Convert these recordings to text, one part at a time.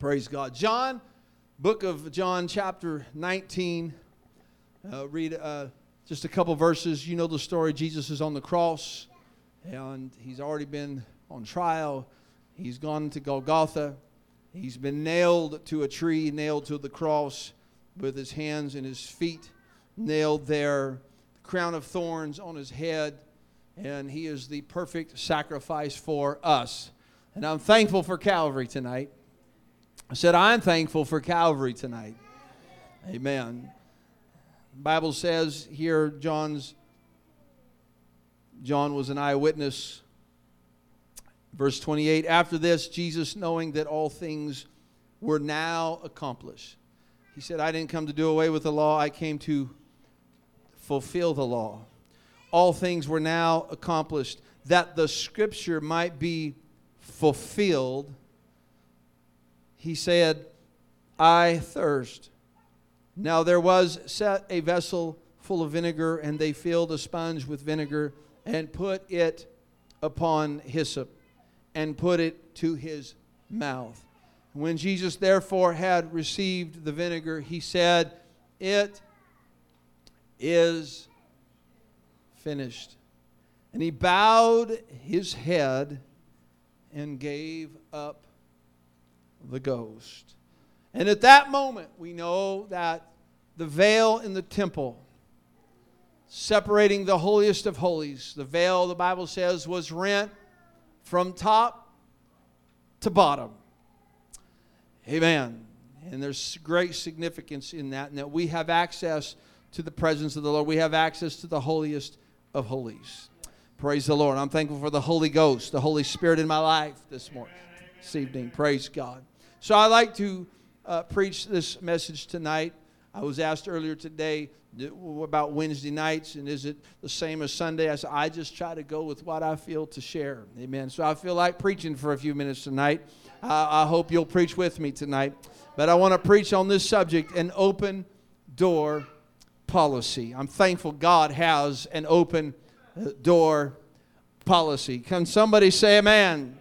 Praise God. John, book of John, chapter 19. Read just a couple verses. You know the story. Jesus is on the cross, and he's already been on trial. He's gone to Golgotha. He's been nailed to a tree, nailed to the cross with his hands and his feet nailed there, the crown of thorns on his head, and he is the perfect sacrifice for us. And I'm thankful for Calvary tonight. I said, I'm thankful for Calvary tonight. Amen. The Bible says here, John was an eyewitness. Verse 28, after this, Jesus, knowing that all things were now accomplished, he said, I didn't come to do away with the law. I came to fulfill the law. All things were now accomplished, that the scripture might be fulfilled. He said, I thirst. Now there was set a vessel full of vinegar, and they filled a sponge with vinegar and put it upon hyssop, and put it to his mouth. When Jesus therefore had received the vinegar, he said, it is finished. And he bowed his head and gave up the ghost. And at that moment, we know that the veil in the temple, separating the holiest of holies, the veil, the Bible says, was rent from top to bottom. Amen. And there's great significance in that, and that we have access to the presence of the Lord. We have access to the holiest of holies. Praise the Lord. I'm thankful for the Holy Ghost, the Holy Spirit in my life this morning, this evening. Praise God. So I'd like to preach this message tonight. I was asked earlier today about Wednesday nights, and is it the same as Sunday? I said, I just try to go with what I feel to share. Amen. So I feel like preaching for a few minutes tonight. I hope you'll preach with me tonight. But I want to preach on this subject, an open door policy. I'm thankful God has an open door policy. Can somebody say amen?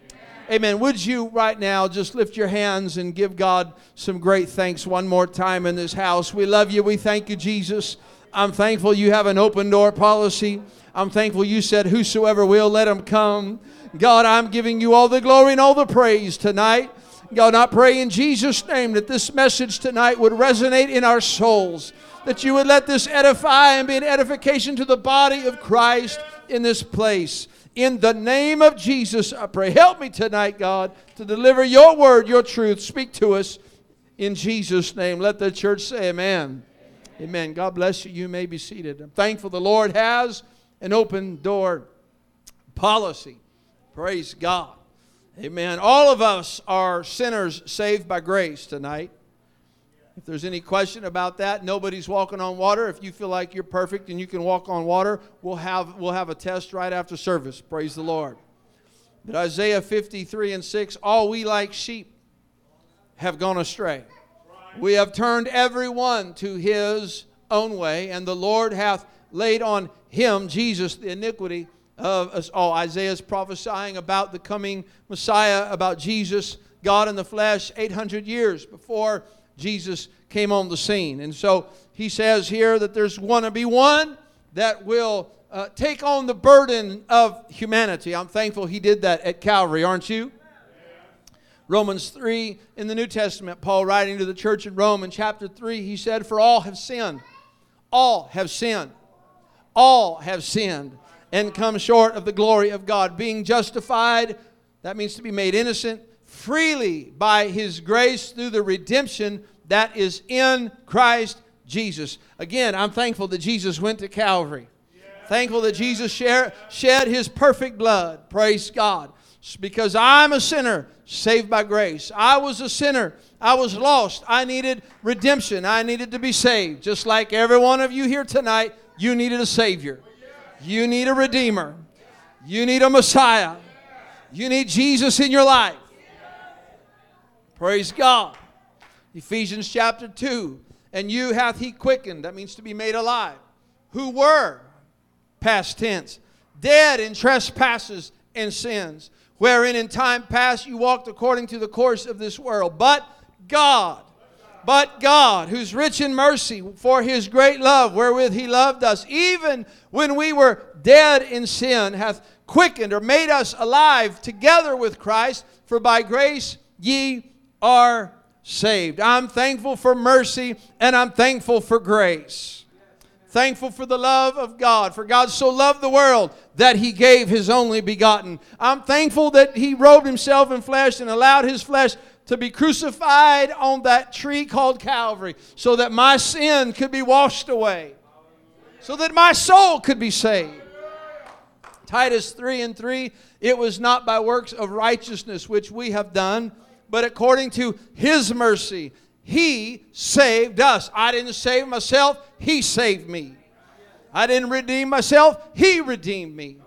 Amen. Would you right now just lift your hands and give God some great thanks one more time in this house? We love you. We thank you, Jesus. I'm thankful you have an open door policy. I'm thankful you said, whosoever will, let him come. God, I'm giving you all the glory and all the praise tonight. God, I pray in Jesus' name that this message tonight would resonate in our souls, that you would let this edify and be an edification to the body of Christ in this place. In the name of Jesus, I pray. Help me tonight, God, to deliver your word, your truth. Speak to us in Jesus' name. Let the church say amen. Amen. Amen. God bless you. You may be seated. I'm thankful the Lord has an open door policy. Praise God. Amen. All of us are sinners saved by grace tonight. If there's any question about that, nobody's walking on water. If you feel like you're perfect and you can walk on water, we'll have a test right after service. Praise the Lord. But Isaiah 53:6, all we like sheep have gone astray. We have turned every one to his own way, and the Lord hath laid on him, Jesus, the iniquity of us all. Isaiah is prophesying about the coming Messiah, about Jesus, God in the flesh, 800 years before Jesus came on the scene. And so he says here that there's going to be one that will take on the burden of humanity. I'm thankful he did that at Calvary, aren't you? Yeah. Romans 3 in the New Testament, Paul writing to the church in Rome in chapter 3, he said, for all have sinned. All have sinned. All have sinned and come short of the glory of God. Being justified, that means to be made innocent, freely by his grace through the redemption that is in Christ Jesus. Again, I'm thankful that Jesus went to Calvary. Yeah. Thankful that Jesus shed his perfect blood. Praise God. Because I'm a sinner saved by grace. I was a sinner. I was lost. I needed redemption. I needed to be saved. Just like every one of you here tonight, you needed a Savior. You need a Redeemer. You need a Messiah. You need Jesus in your life. Praise God. Ephesians chapter 2. And you hath he quickened. That means to be made alive. Who were, past tense, dead in trespasses and sins, wherein in time past you walked according to the course of this world. But God. But God, who's rich in mercy, for His great love, wherewith He loved us, even when we were dead in sin, hath quickened or made us alive together with Christ, for by grace ye are saved. I'm thankful for mercy, and I'm thankful for grace. Thankful for the love of God. For God so loved the world that He gave His only begotten. I'm thankful that He robed Himself in flesh and allowed His flesh to be crucified on that tree called Calvary, so that my sin could be washed away, so that my soul could be saved. Titus 3:3, it was not by works of righteousness which we have done, but according to His mercy, He saved us. I didn't save myself, He saved me. I didn't redeem myself, He redeemed me.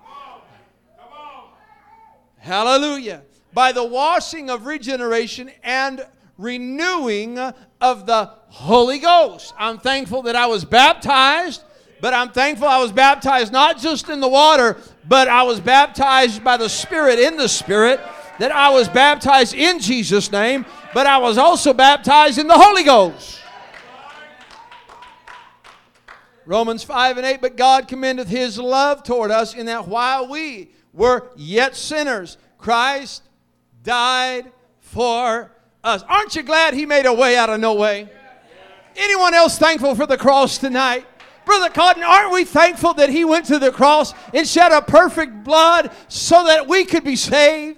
Hallelujah. By the washing of regeneration and renewing of the Holy Ghost. I'm thankful that I was baptized, but I'm thankful I was baptized not just in the water, but I was baptized by the Spirit, in the Spirit, that I was baptized in Jesus' name, but I was also baptized in the Holy Ghost. Romans 5:8, but God commendeth His love toward us in that while we were yet sinners, Christ died for us. Aren't you glad He made a way out of no way? Anyone else thankful for the cross tonight? Brother Cotton, aren't we thankful that He went to the cross and shed a perfect blood so that we could be saved?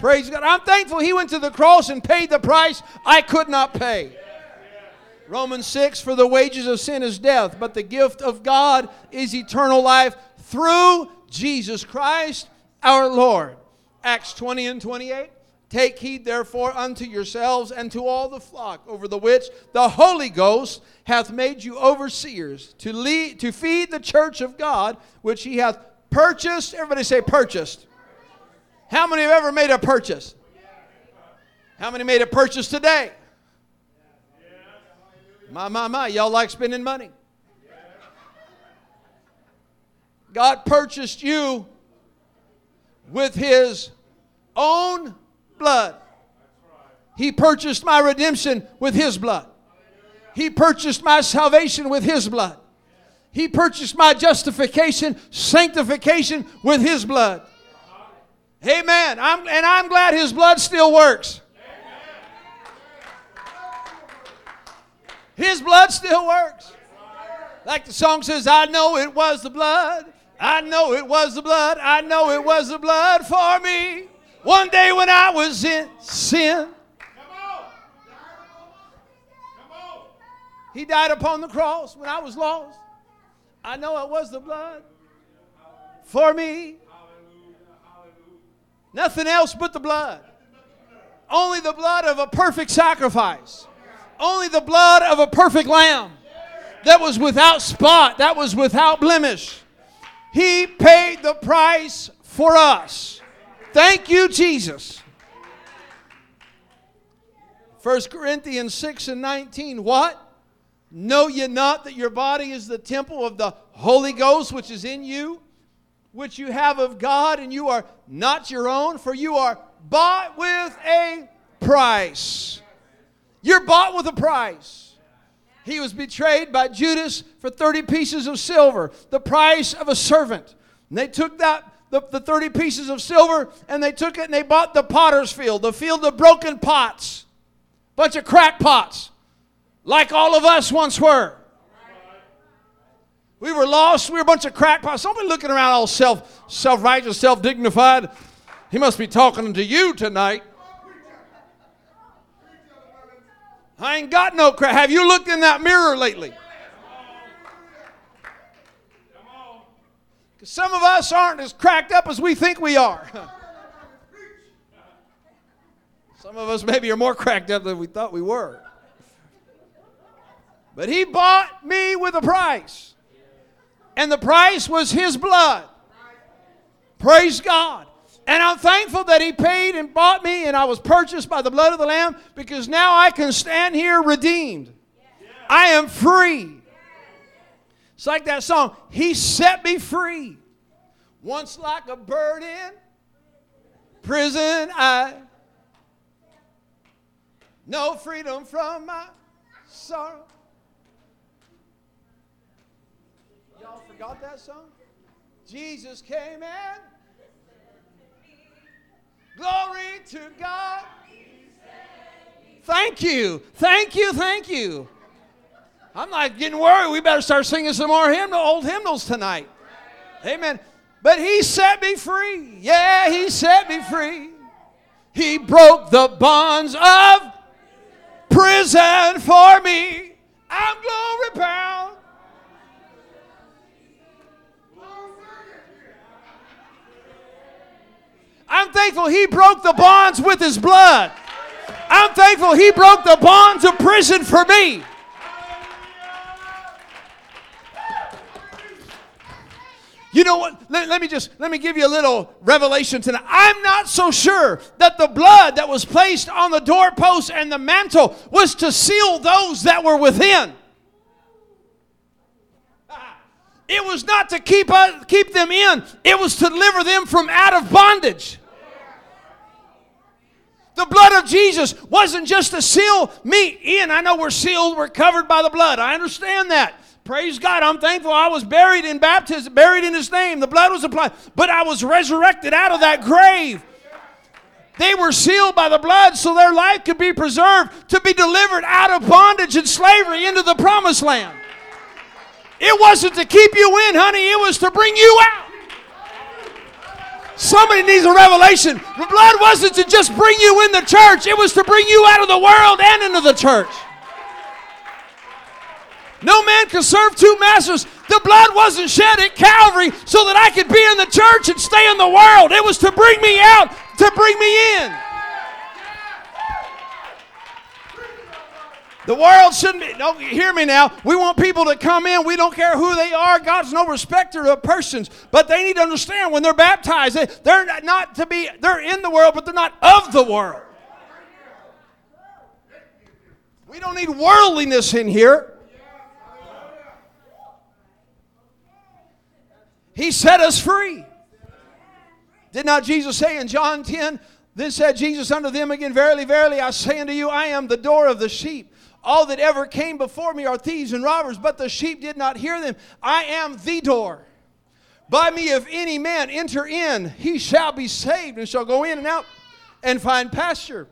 Praise God. I'm thankful He went to the cross and paid the price I could not pay. Romans 6, for the wages of sin is death, but the gift of God is eternal life through Jesus Christ our Lord. Acts 20:28, take heed therefore unto yourselves and to all the flock over the which the Holy Ghost hath made you overseers, to feed the church of God, which He hath purchased. Everybody say purchased. How many have ever made a purchase? How many made a purchase today? My. Y'all like spending money. God purchased you with His own blood. He purchased my redemption with His blood. He purchased my salvation with His blood. He purchased my justification, sanctification with His blood. Amen. I'm glad His blood still works. His blood still works. Like the song says, I know it was the blood. I know it was the blood. I know it was the blood for me. One day when I was in sin. Come on. He died upon the cross when I was lost. I know it was the blood for me. Nothing else but the blood. Only the blood of a perfect sacrifice. Only the blood of a perfect lamb that was without spot, that was without blemish. He paid the price for us. Thank you, Jesus. 1 Corinthians 6:19. What? Know ye not that your body is the temple of the Holy Ghost which is in you, which you have of God, and you are not your own, for you are bought with a price. You're bought with a price. He was betrayed by Judas for 30 pieces of silver, the price of a servant. And they took that, the 30 pieces of silver, and they took it and they bought the potter's field, the field of broken pots. Bunch of crackpots, like all of us once were. We were lost. We were a bunch of crackpots. Somebody looking around all self-righteous, self-dignified. He must be talking to you tonight. I ain't got no crap. Have you looked in that mirror lately? Because some of us aren't as cracked up as we think we are. Some of us maybe are more cracked up than we thought we were. But He bought me with a price. And the price was His blood. Praise God. And I'm thankful that He paid and bought me, and I was purchased by the blood of the Lamb, because now I can stand here redeemed. I am free. It's like that song, He set me free. Once like a bird in prison I. No freedom from my sorrow. Y'all forgot that song? Jesus came and glory to God. Thank you. Thank you. Thank you. I'm not getting worried. We better start singing some more old hymnals tonight. Amen. But he set me free. Yeah, he set me free. He broke the bonds of prison for me. I'm glory bound. I'm thankful he broke the bonds with his blood. I'm thankful he broke the bonds of prison for me. You know what? Let me give you a little revelation tonight. I'm not so sure that the blood that was placed on the doorpost and the mantle was to seal those that were within. It was not to keep them in. It was to deliver them from out of bondage. The blood of Jesus wasn't just to seal me in. I know we're sealed, we're covered by the blood. I understand that. Praise God. I'm thankful I was buried in baptism, buried in his name. The blood was applied, but I was resurrected out of that grave. They were sealed by the blood so their life could be preserved, to be delivered out of bondage and slavery into the promised land. It wasn't to keep you in, honey. It was to bring you out. Somebody needs a revelation. The blood wasn't to just bring you in the church. It was to bring you out of the world and into the church. No man can serve two masters. The blood wasn't shed at Calvary so that I could be in the church and stay in the world. It was to bring me out, to bring me in. The world shouldn't be, no, hear me now. We want people to come in. We don't care who they are. God's no respecter of persons. But they need to understand when they're baptized, they're not to be, they're in the world, but they're not of the world. We don't need worldliness in here. He set us free. Did not Jesus say in John 10, then said Jesus unto them again, verily, verily, I say unto you, I am the door of the sheep. All that ever came before me are thieves and robbers, but the sheep did not hear them. I am the door. By me, if any man enter in, he shall be saved and shall go in and out and find pasture.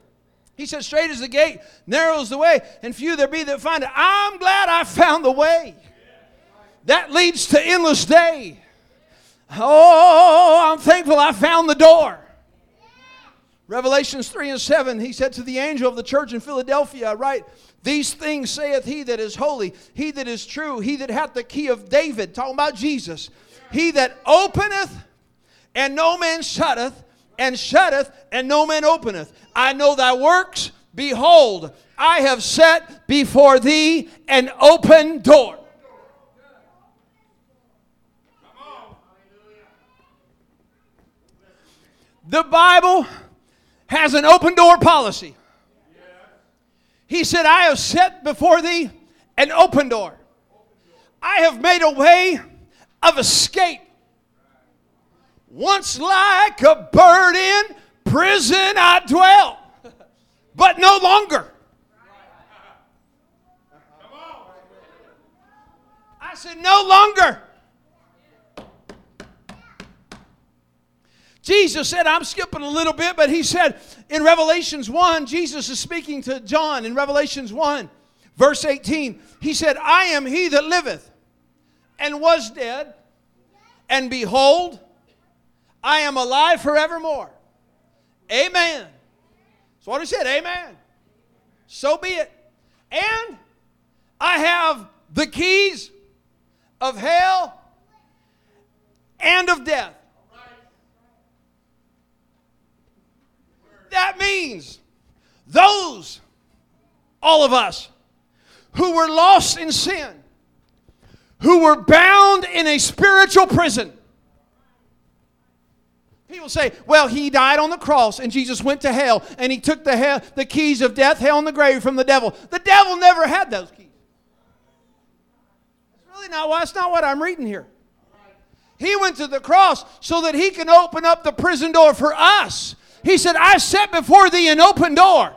He said, straight is the gate, narrow is the way, and few there be that find it. I'm glad I found the way. That leads to endless day. Oh, I'm thankful I found the door. Revelations 3:7, he said to the angel of the church in Philadelphia, write, these things saith he that is holy, he that is true, he that hath the key of David, talking about Jesus. He that openeth, and no man shutteth, and shutteth, and no man openeth. I know thy works, behold, I have set before thee an open door. The Bible has an open door policy. He said, I have set before thee an open door. I have made a way of escape. Once like a bird in prison I dwell, but no longer. I said, no longer. Jesus said, I'm skipping a little bit, but he said in Revelations 1, Jesus is speaking to John in Revelations 1, verse 18. He said, I am he that liveth and was dead, and behold, I am alive forevermore. Amen. That's what he said, amen. So be it. And I have the keys of hell and of death. That means those, all of us, who were lost in sin, who were bound in a spiritual prison. People say, well, he died on the cross and Jesus went to hell and he took the keys of death, hell, and the grave from the devil. The devil never had those keys. That's not what I'm reading here. He went to the cross so that he can open up the prison door for us. He said, I set before thee an open door.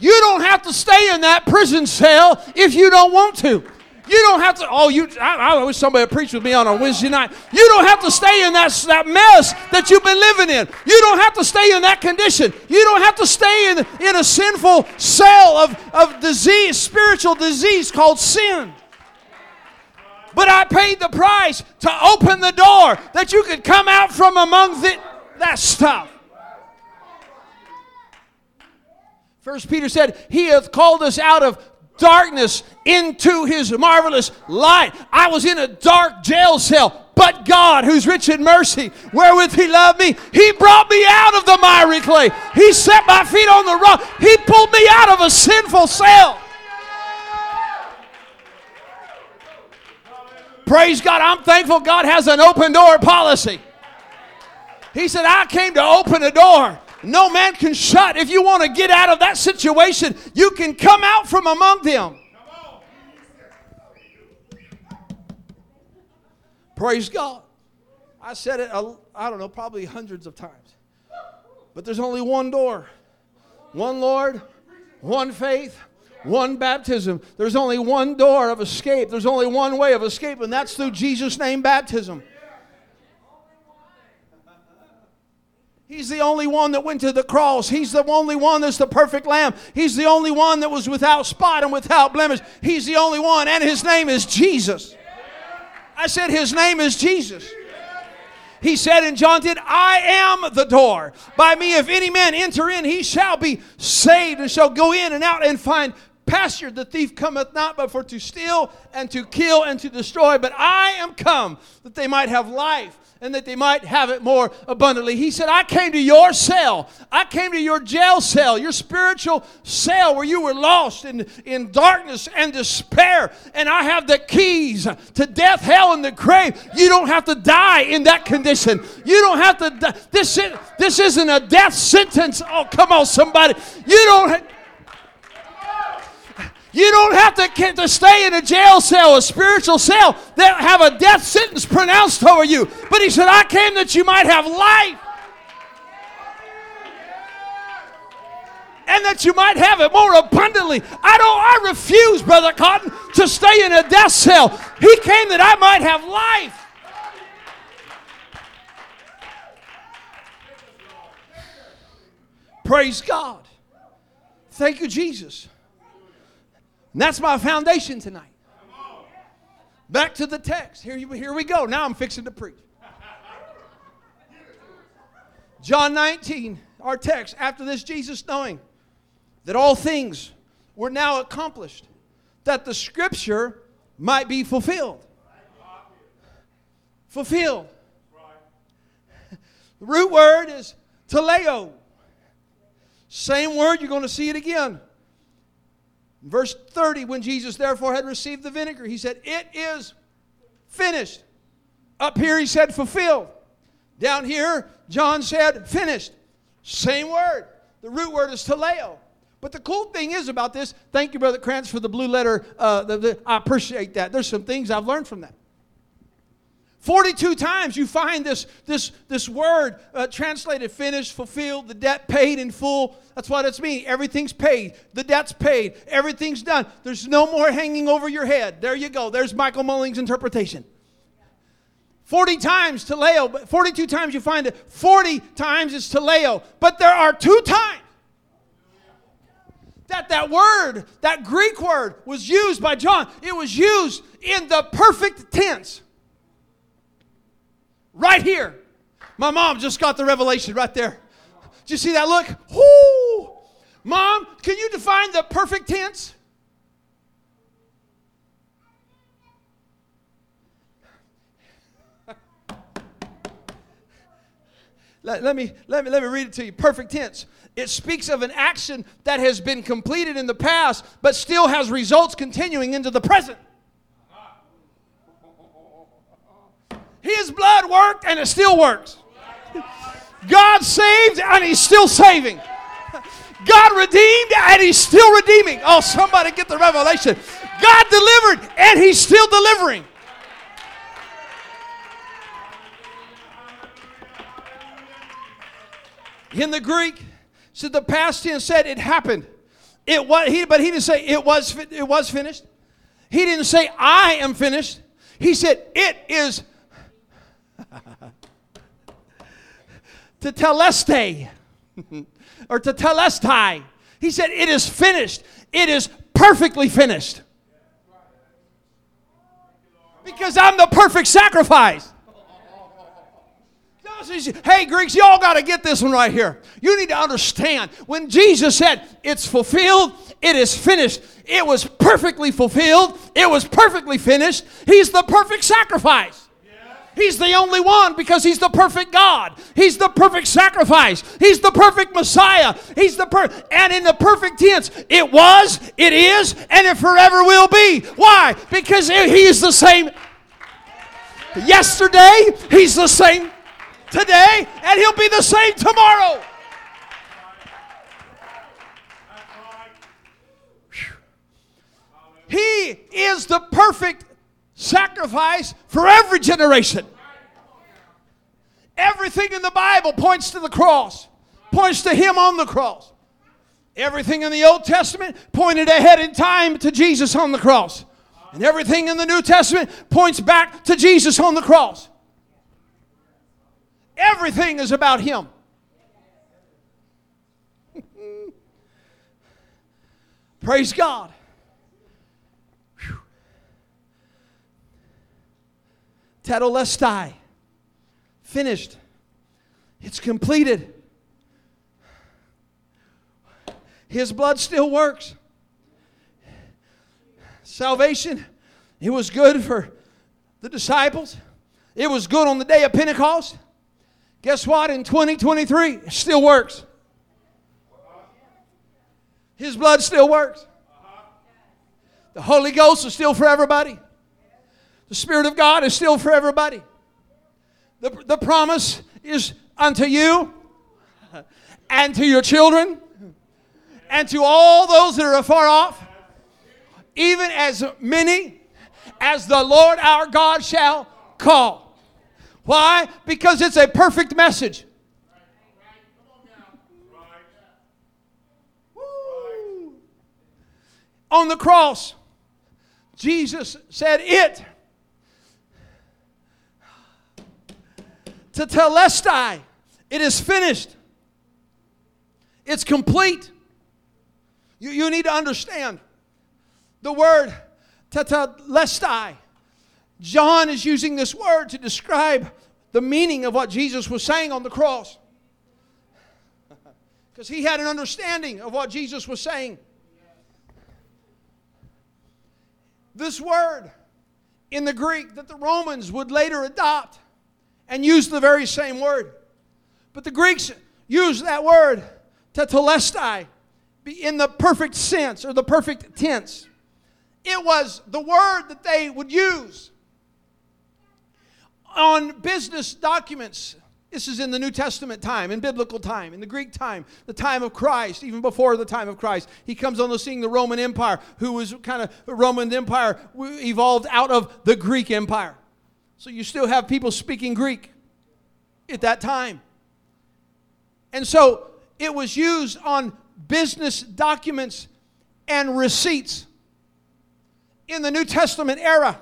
You don't have to stay in that prison cell if you don't want to. You don't have to, I wish somebody would preach with me on a Wednesday night. You don't have to stay in that mess that you've been living in. You don't have to stay in that condition. You don't have to stay in a sinful cell of disease, spiritual disease called sin. But I paid the price to open the door that you could come out from among that stuff. First Peter said, He hath called us out of darkness into His marvelous light. I was in a dark jail cell, but God, who's rich in mercy, wherewith He loved me, He brought me out of the miry clay. He set my feet on the rock. He pulled me out of a sinful cell. Praise God. I'm thankful God has an open door policy. He said, I came to open a door no man can shut. If you want to get out of that situation, you can come out from among them. Praise God. I said it, I don't know, probably hundreds of times. But there's only one door. One Lord, one faith, one baptism. There's only one door of escape. There's only one way of escape, and that's through Jesus' name baptism. He's the only one that went to the cross. He's the only one that's the perfect lamb. He's the only one that was without spot and without blemish. He's the only one, and His name is Jesus. I said His name is Jesus. He said in John 10, I am the door. By me, if any man enter in, he shall be saved and shall go in and out and find pasture. The thief cometh not but for to steal and to kill and to destroy. But I am come that they might have life, and that they might have it more abundantly. He said, I came to your cell. I came to your jail cell, your spiritual cell where you were lost in darkness and despair. And I have the keys to death, hell, and the grave. You don't have to die in that condition. You don't have to die. This isn't a death sentence. Oh, come on, somebody. You don't have to stay in a jail cell, a spiritual cell, that have a death sentence pronounced over you. But He said, I came that you might have life. And that you might have it more abundantly. I refuse, Brother Cotton, to stay in a death cell. He came that I might have life. Praise God. Thank you, Jesus. And that's my foundation tonight. Back to the text. Here we go. Now I'm fixing to preach. John 19, our text. After this, Jesus, knowing that all things were now accomplished, that the Scripture might be fulfilled. Fulfilled. The root word is teleo. Same word. You're going to see it again. Verse 30, when Jesus therefore had received the vinegar, He said, it is finished. Up here He said fulfilled. Down here, John said finished. Same word. The root word is teleo. But the cool thing is about this, thank you, Brother Krantz, for the blue letter. I appreciate that. There's some things I've learned from that. 42 times you find this word translated finished, fulfilled, the debt paid in full. That's what it's meaning. Everything's paid. The debt's paid. Everything's done. There's no more hanging over your head. There you go. There's Michael Mullings' interpretation. 40 times teleo, but 42 times you find it. 40 times it's teleo. But there are two times that word, that Greek word, was used by John. It was used in the perfect tense. Right here. My mom just got the revelation right there. Did you see that look? Whoo! Mom, can you define the perfect tense? Let me read it to you. Perfect tense. It speaks of an action that has been completed in the past, but still has results continuing into the present. His blood worked and it still works. God saved and He's still saving. God redeemed and He's still redeeming. Oh, somebody get the revelation. God delivered and He's still delivering. In the Greek, so the past tense said it happened. It was, but he didn't say it was finished. He didn't say I am finished. He said it is to teleste or to telestai. He said it is finished. It is perfectly finished. Because I'm the perfect sacrifice. Hey, Greeks, y'all got to get this one right here. You need to understand. When Jesus said, it's fulfilled, it is finished. It was perfectly fulfilled. It was perfectly finished. He's the perfect sacrifice. He's the only one because he's the perfect God. He's the perfect sacrifice. He's the perfect Messiah. He's the and in the perfect tense, it was, it is, and it forever will be. Why? Because he is the same yesterday. He's the same today, and he'll be the same tomorrow. He is the perfect sacrifice for every generation. Everything in the Bible points to the cross, points to him on the cross. Everything in the Old Testament pointed ahead in time to Jesus on the cross. And everything in the New Testament points back to Jesus on the cross. Everything is about him. Praise God. Whew. Tetelestai. Finished. It's completed. His blood still works. Salvation, it was good for the disciples. It was good on the day of Pentecost. Guess what? In 2023, it still works. His blood still works. The Holy Ghost is still for everybody. The Spirit of God is still for everybody. The promise is unto you and to your children and to all those that are afar off, even as many as the Lord our God shall call. Why? Because it's a perfect message. Woo. On the cross, Jesus said it. To telestai, it is finished. It's complete. You need to understand the word to telestai. John is using this word to describe the meaning of what Jesus was saying on the cross. Because he had an understanding of what Jesus was saying. This word in the Greek that the Romans would later adopt and use the very same word. But the Greeks used that word, tetelestai, in the perfect sense or the perfect tense. It was the word that they would use on business documents. This is in the New Testament time, in biblical time, in the Greek time, the time of Christ, even before the time of Christ. He comes on the scene, the Roman Empire, who was kind of a Roman Empire, evolved out of the Greek Empire. So you still have people speaking Greek at that time. And so it was used on business documents and receipts in the New Testament era,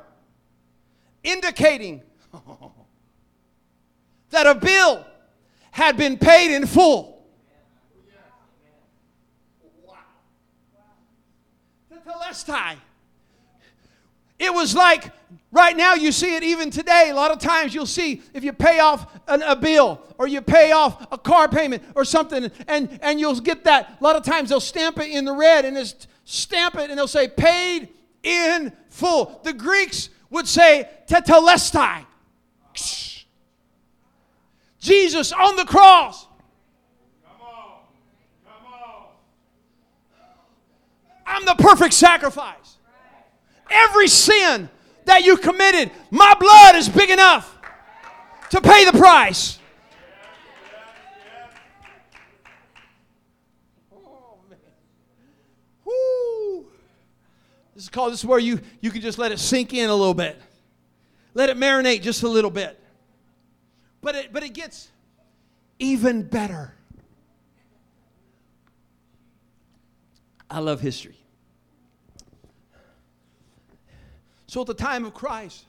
indicating that a bill had been paid in full. The telestai. It was like, right now you see it even today. A lot of times you'll see if you pay off a bill or you pay off a car payment or something, and you'll get that. A lot of times they'll stamp it in the red and just stamp it and they'll say paid in full. The Greeks would say tetelestai. Jesus on the cross. Come on. I'm the perfect sacrifice. Every sin that you committed, my blood is big enough to pay the price. Oh, man. Woo. This is called, this is where you can just let it sink in a little bit. Let it marinate just a little bit. But it gets even better. I love history. So at the time of Christ,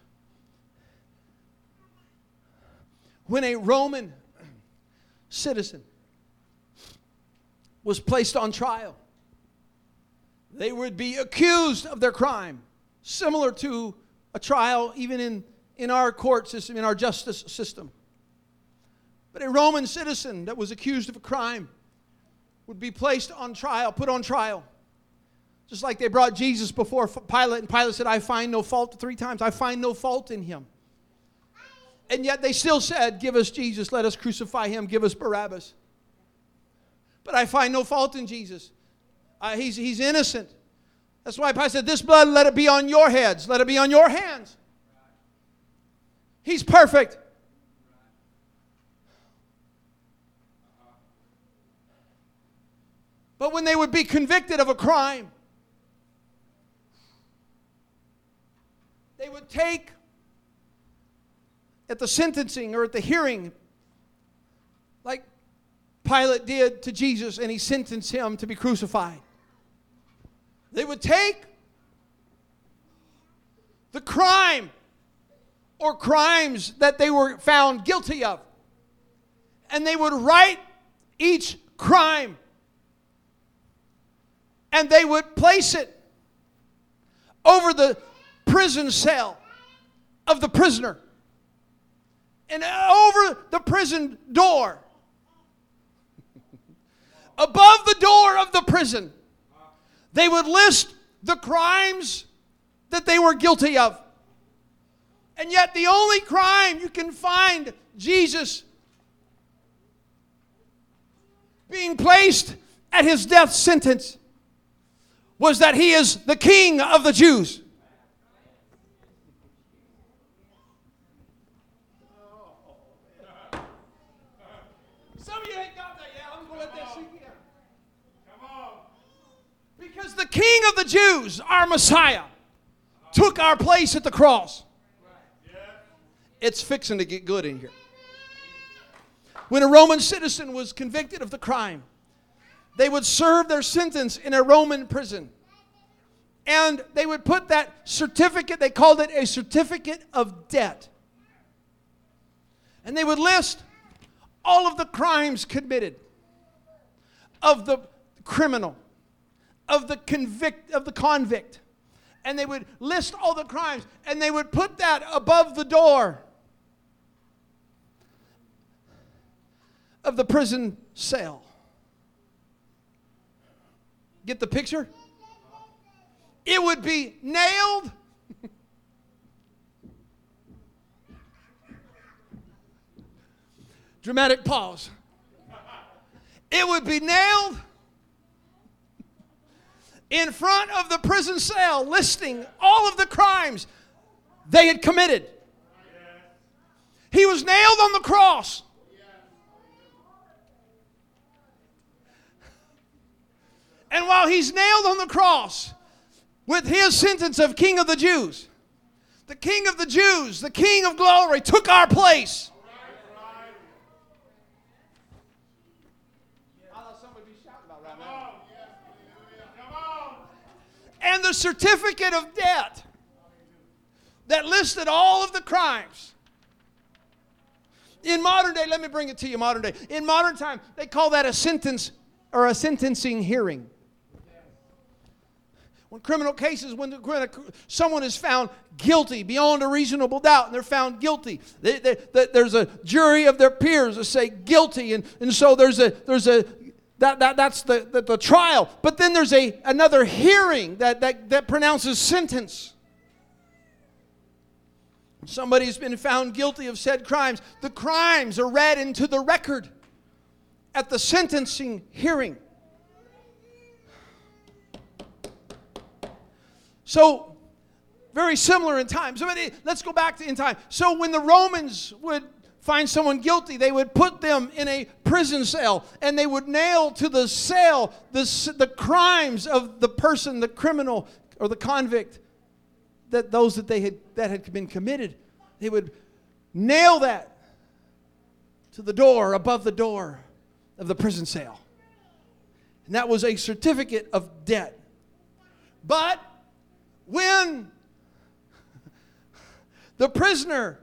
when a Roman citizen was placed on trial, they would be accused of their crime, similar to a trial even in our court system, in our justice system. But a Roman citizen that was accused of a crime would be placed on trial, put on trial. Just like they brought Jesus before Pilate, and Pilate said, I find no fault, 3 times. I find no fault in him. And yet they still said, give us Jesus, let us crucify him, give us Barabbas. But I find no fault in Jesus. He's innocent. That's why Pilate said, this blood, let it be on your heads, let it be on your hands. He's perfect. But when they would be convicted of a crime, they would take at the sentencing or at the hearing, like Pilate did to Jesus, and he sentenced him to be crucified. They would take the crime or crimes that they were found guilty of, and they would write each crime, and they would place it over the prison cell of the prisoner and over the prison door, above the door of the prison. They would list the crimes that they were guilty of. And yet the only crime you can find Jesus being placed at his death sentence was that he is the King of the Jews. Some of you ain't got that yet. I'm going to let that sink in. Come on. Because the King of the Jews, our Messiah, took our place at the cross. It's fixing to get good in here. When a Roman citizen was convicted of the crime, they would serve their sentence in a Roman prison. And they would put that certificate, they called it a certificate of debt. And they would list all of the crimes committed of the criminal, of the convict. And they would list all the crimes, and they would put that above the door of the prison cell. Get the picture? It would be nailed dramatic pause. It would be nailed in front of the prison cell, listing all of the crimes they had committed. He was nailed on the cross. And while he's nailed on the cross with his sentence of King of the Jews, the King of the Jews, the King of glory, took our place. And the certificate of debt that listed all of the crimes. In modern day, let me bring it to you, modern day. In modern time, they call that a sentence or a sentencing hearing. When criminal cases, when someone is found guilty beyond a reasonable doubt, and they're found guilty, there's a jury of their peers that say guilty, and so that's the trial. But then there's another hearing that pronounces sentence. Somebody's been found guilty of said crimes. The crimes are read into the record at the sentencing hearing. So, very similar in time. So let's go back to in time. So when the Romans would find someone guilty, they would put them in a prison cell, and they would nail to the cell the crimes of the person, the criminal or the convict, that those that had been committed. They would nail that to the door, above the door of the prison cell. and that was a certificate of debt. But when the prisoner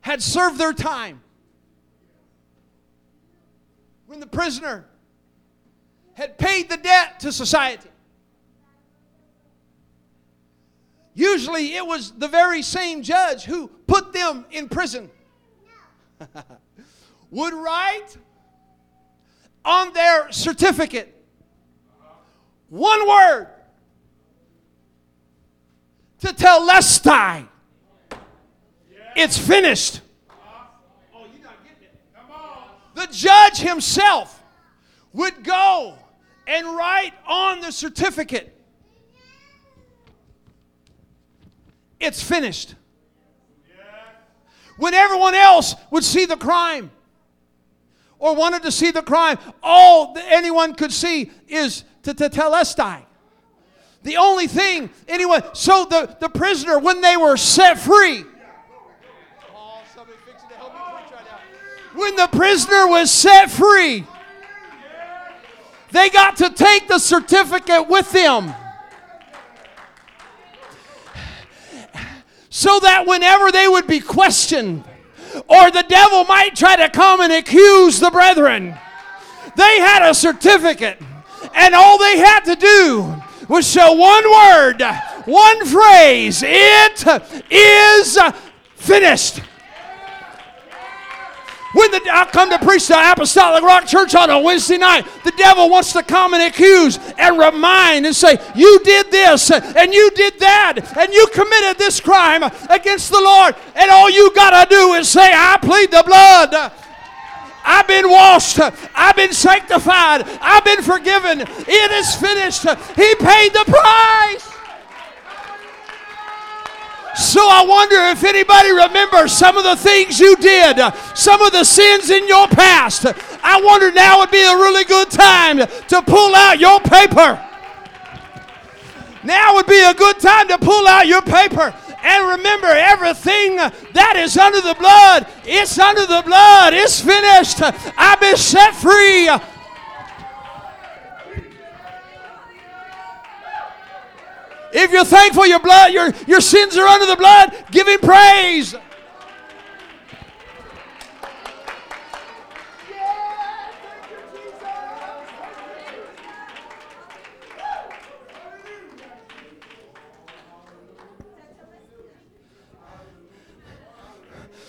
had served their time, when the prisoner had paid the debt to society, usually it was the very same judge who put them in prison would write on their certificate one word to tell Lestai, it's finished. The judge himself would go and write on the certificate, it's finished. When everyone else would see the crime or wanted to see the crime, all that anyone could see is tetelestai. The only thing anyone, so the prisoner, when they were set free, when the prisoner was set free, they got to take the certificate with them. So that whenever they would be questioned, or the devil might try to come and accuse the brethren, they had a certificate, and all they had to do was show one word, one phrase, it is finished. I come to preach the Apostolic Rock Church on a Wednesday night. The devil wants to come and accuse and remind and say, you did this and you did that and you committed this crime against the Lord. And all you got to do is say, I plead the blood. I've been washed. I've been sanctified. I've been forgiven. It is finished. He paid the price. So I wonder if anybody remembers some of the things you did, some of the sins in your past. I wonder now would be a really good time to pull out your paper. Now would be a good time to pull out your paper and remember everything that is under the blood. It's under the blood. It's finished. I've been set free. If you're thankful your blood, your sins are under the blood, give him praise.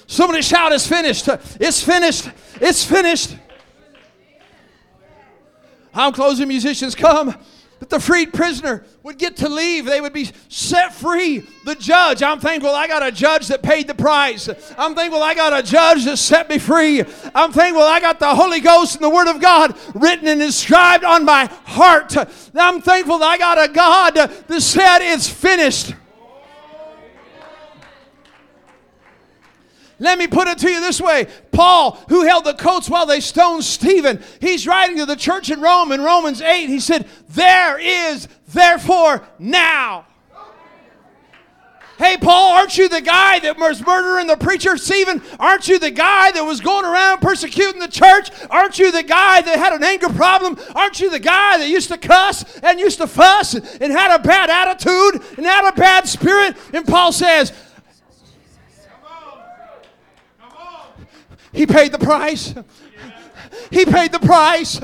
Somebody shout, it's finished. It's finished. It's finished. I'm closing, musicians, come. That the freed prisoner would get to leave. They would be set free. The judge, I'm thankful I got a judge that paid the price. I'm thankful I got a judge that set me free. I'm thankful I got the Holy Ghost and the Word of God written and inscribed on my heart. I'm thankful that I got a God that said it's finished. Let me put it to you this way. Paul, who held the coats while they stoned Stephen, he's writing to the church in Rome in Romans 8. He said, there is therefore now. Hey, Paul, aren't you the guy that was murdering the preacher, Stephen? Aren't you the guy that was going around persecuting the church? Aren't you the guy that had an anger problem? Aren't you the guy that used to cuss and used to fuss and had a bad attitude and had a bad spirit? And Paul says, he paid the price. He paid the price.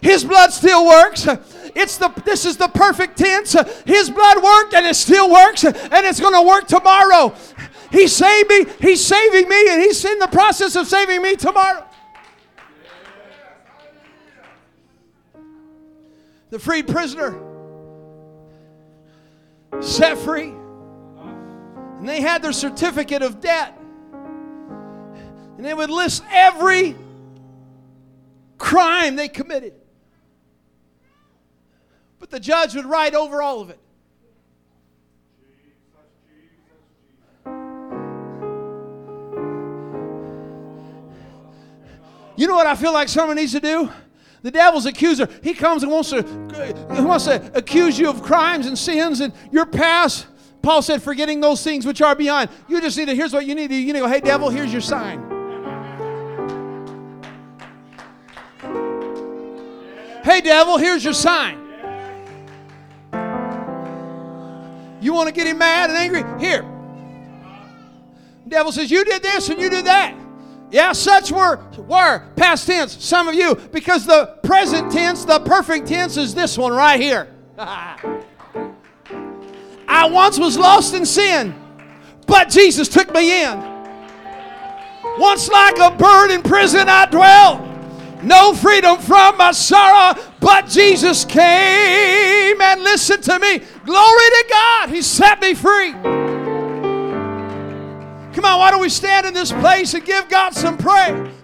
His blood still works. This is the perfect tense. His blood worked and it still works and it's going to work tomorrow. He saved me. He's saving me and he's in the process of saving me tomorrow. The freed prisoner set free and they had their certificate of debt. And they would list every crime they committed. But the judge would write over all of it. You know what I feel like someone needs to do? The devil's accuser. He comes and wants to accuse you of crimes and sins and your past. Paul said, forgetting those things which are beyond. You just need to, here's what you need to do. You need to go, hey, devil, here's your sign. Hey, devil, here's your sign. You want to get him mad and angry? Here. The devil says, you did this and you did that. Yeah, such were past tense, some of you, because the present tense, the perfect tense is this one right here. I once was lost in sin, but Jesus took me in. Once like a bird in prison I dwelt, no freedom from my sorrow, but Jesus came and listened to me. Glory to God, He set me free. Come on, why don't we stand in this place and give God some praise?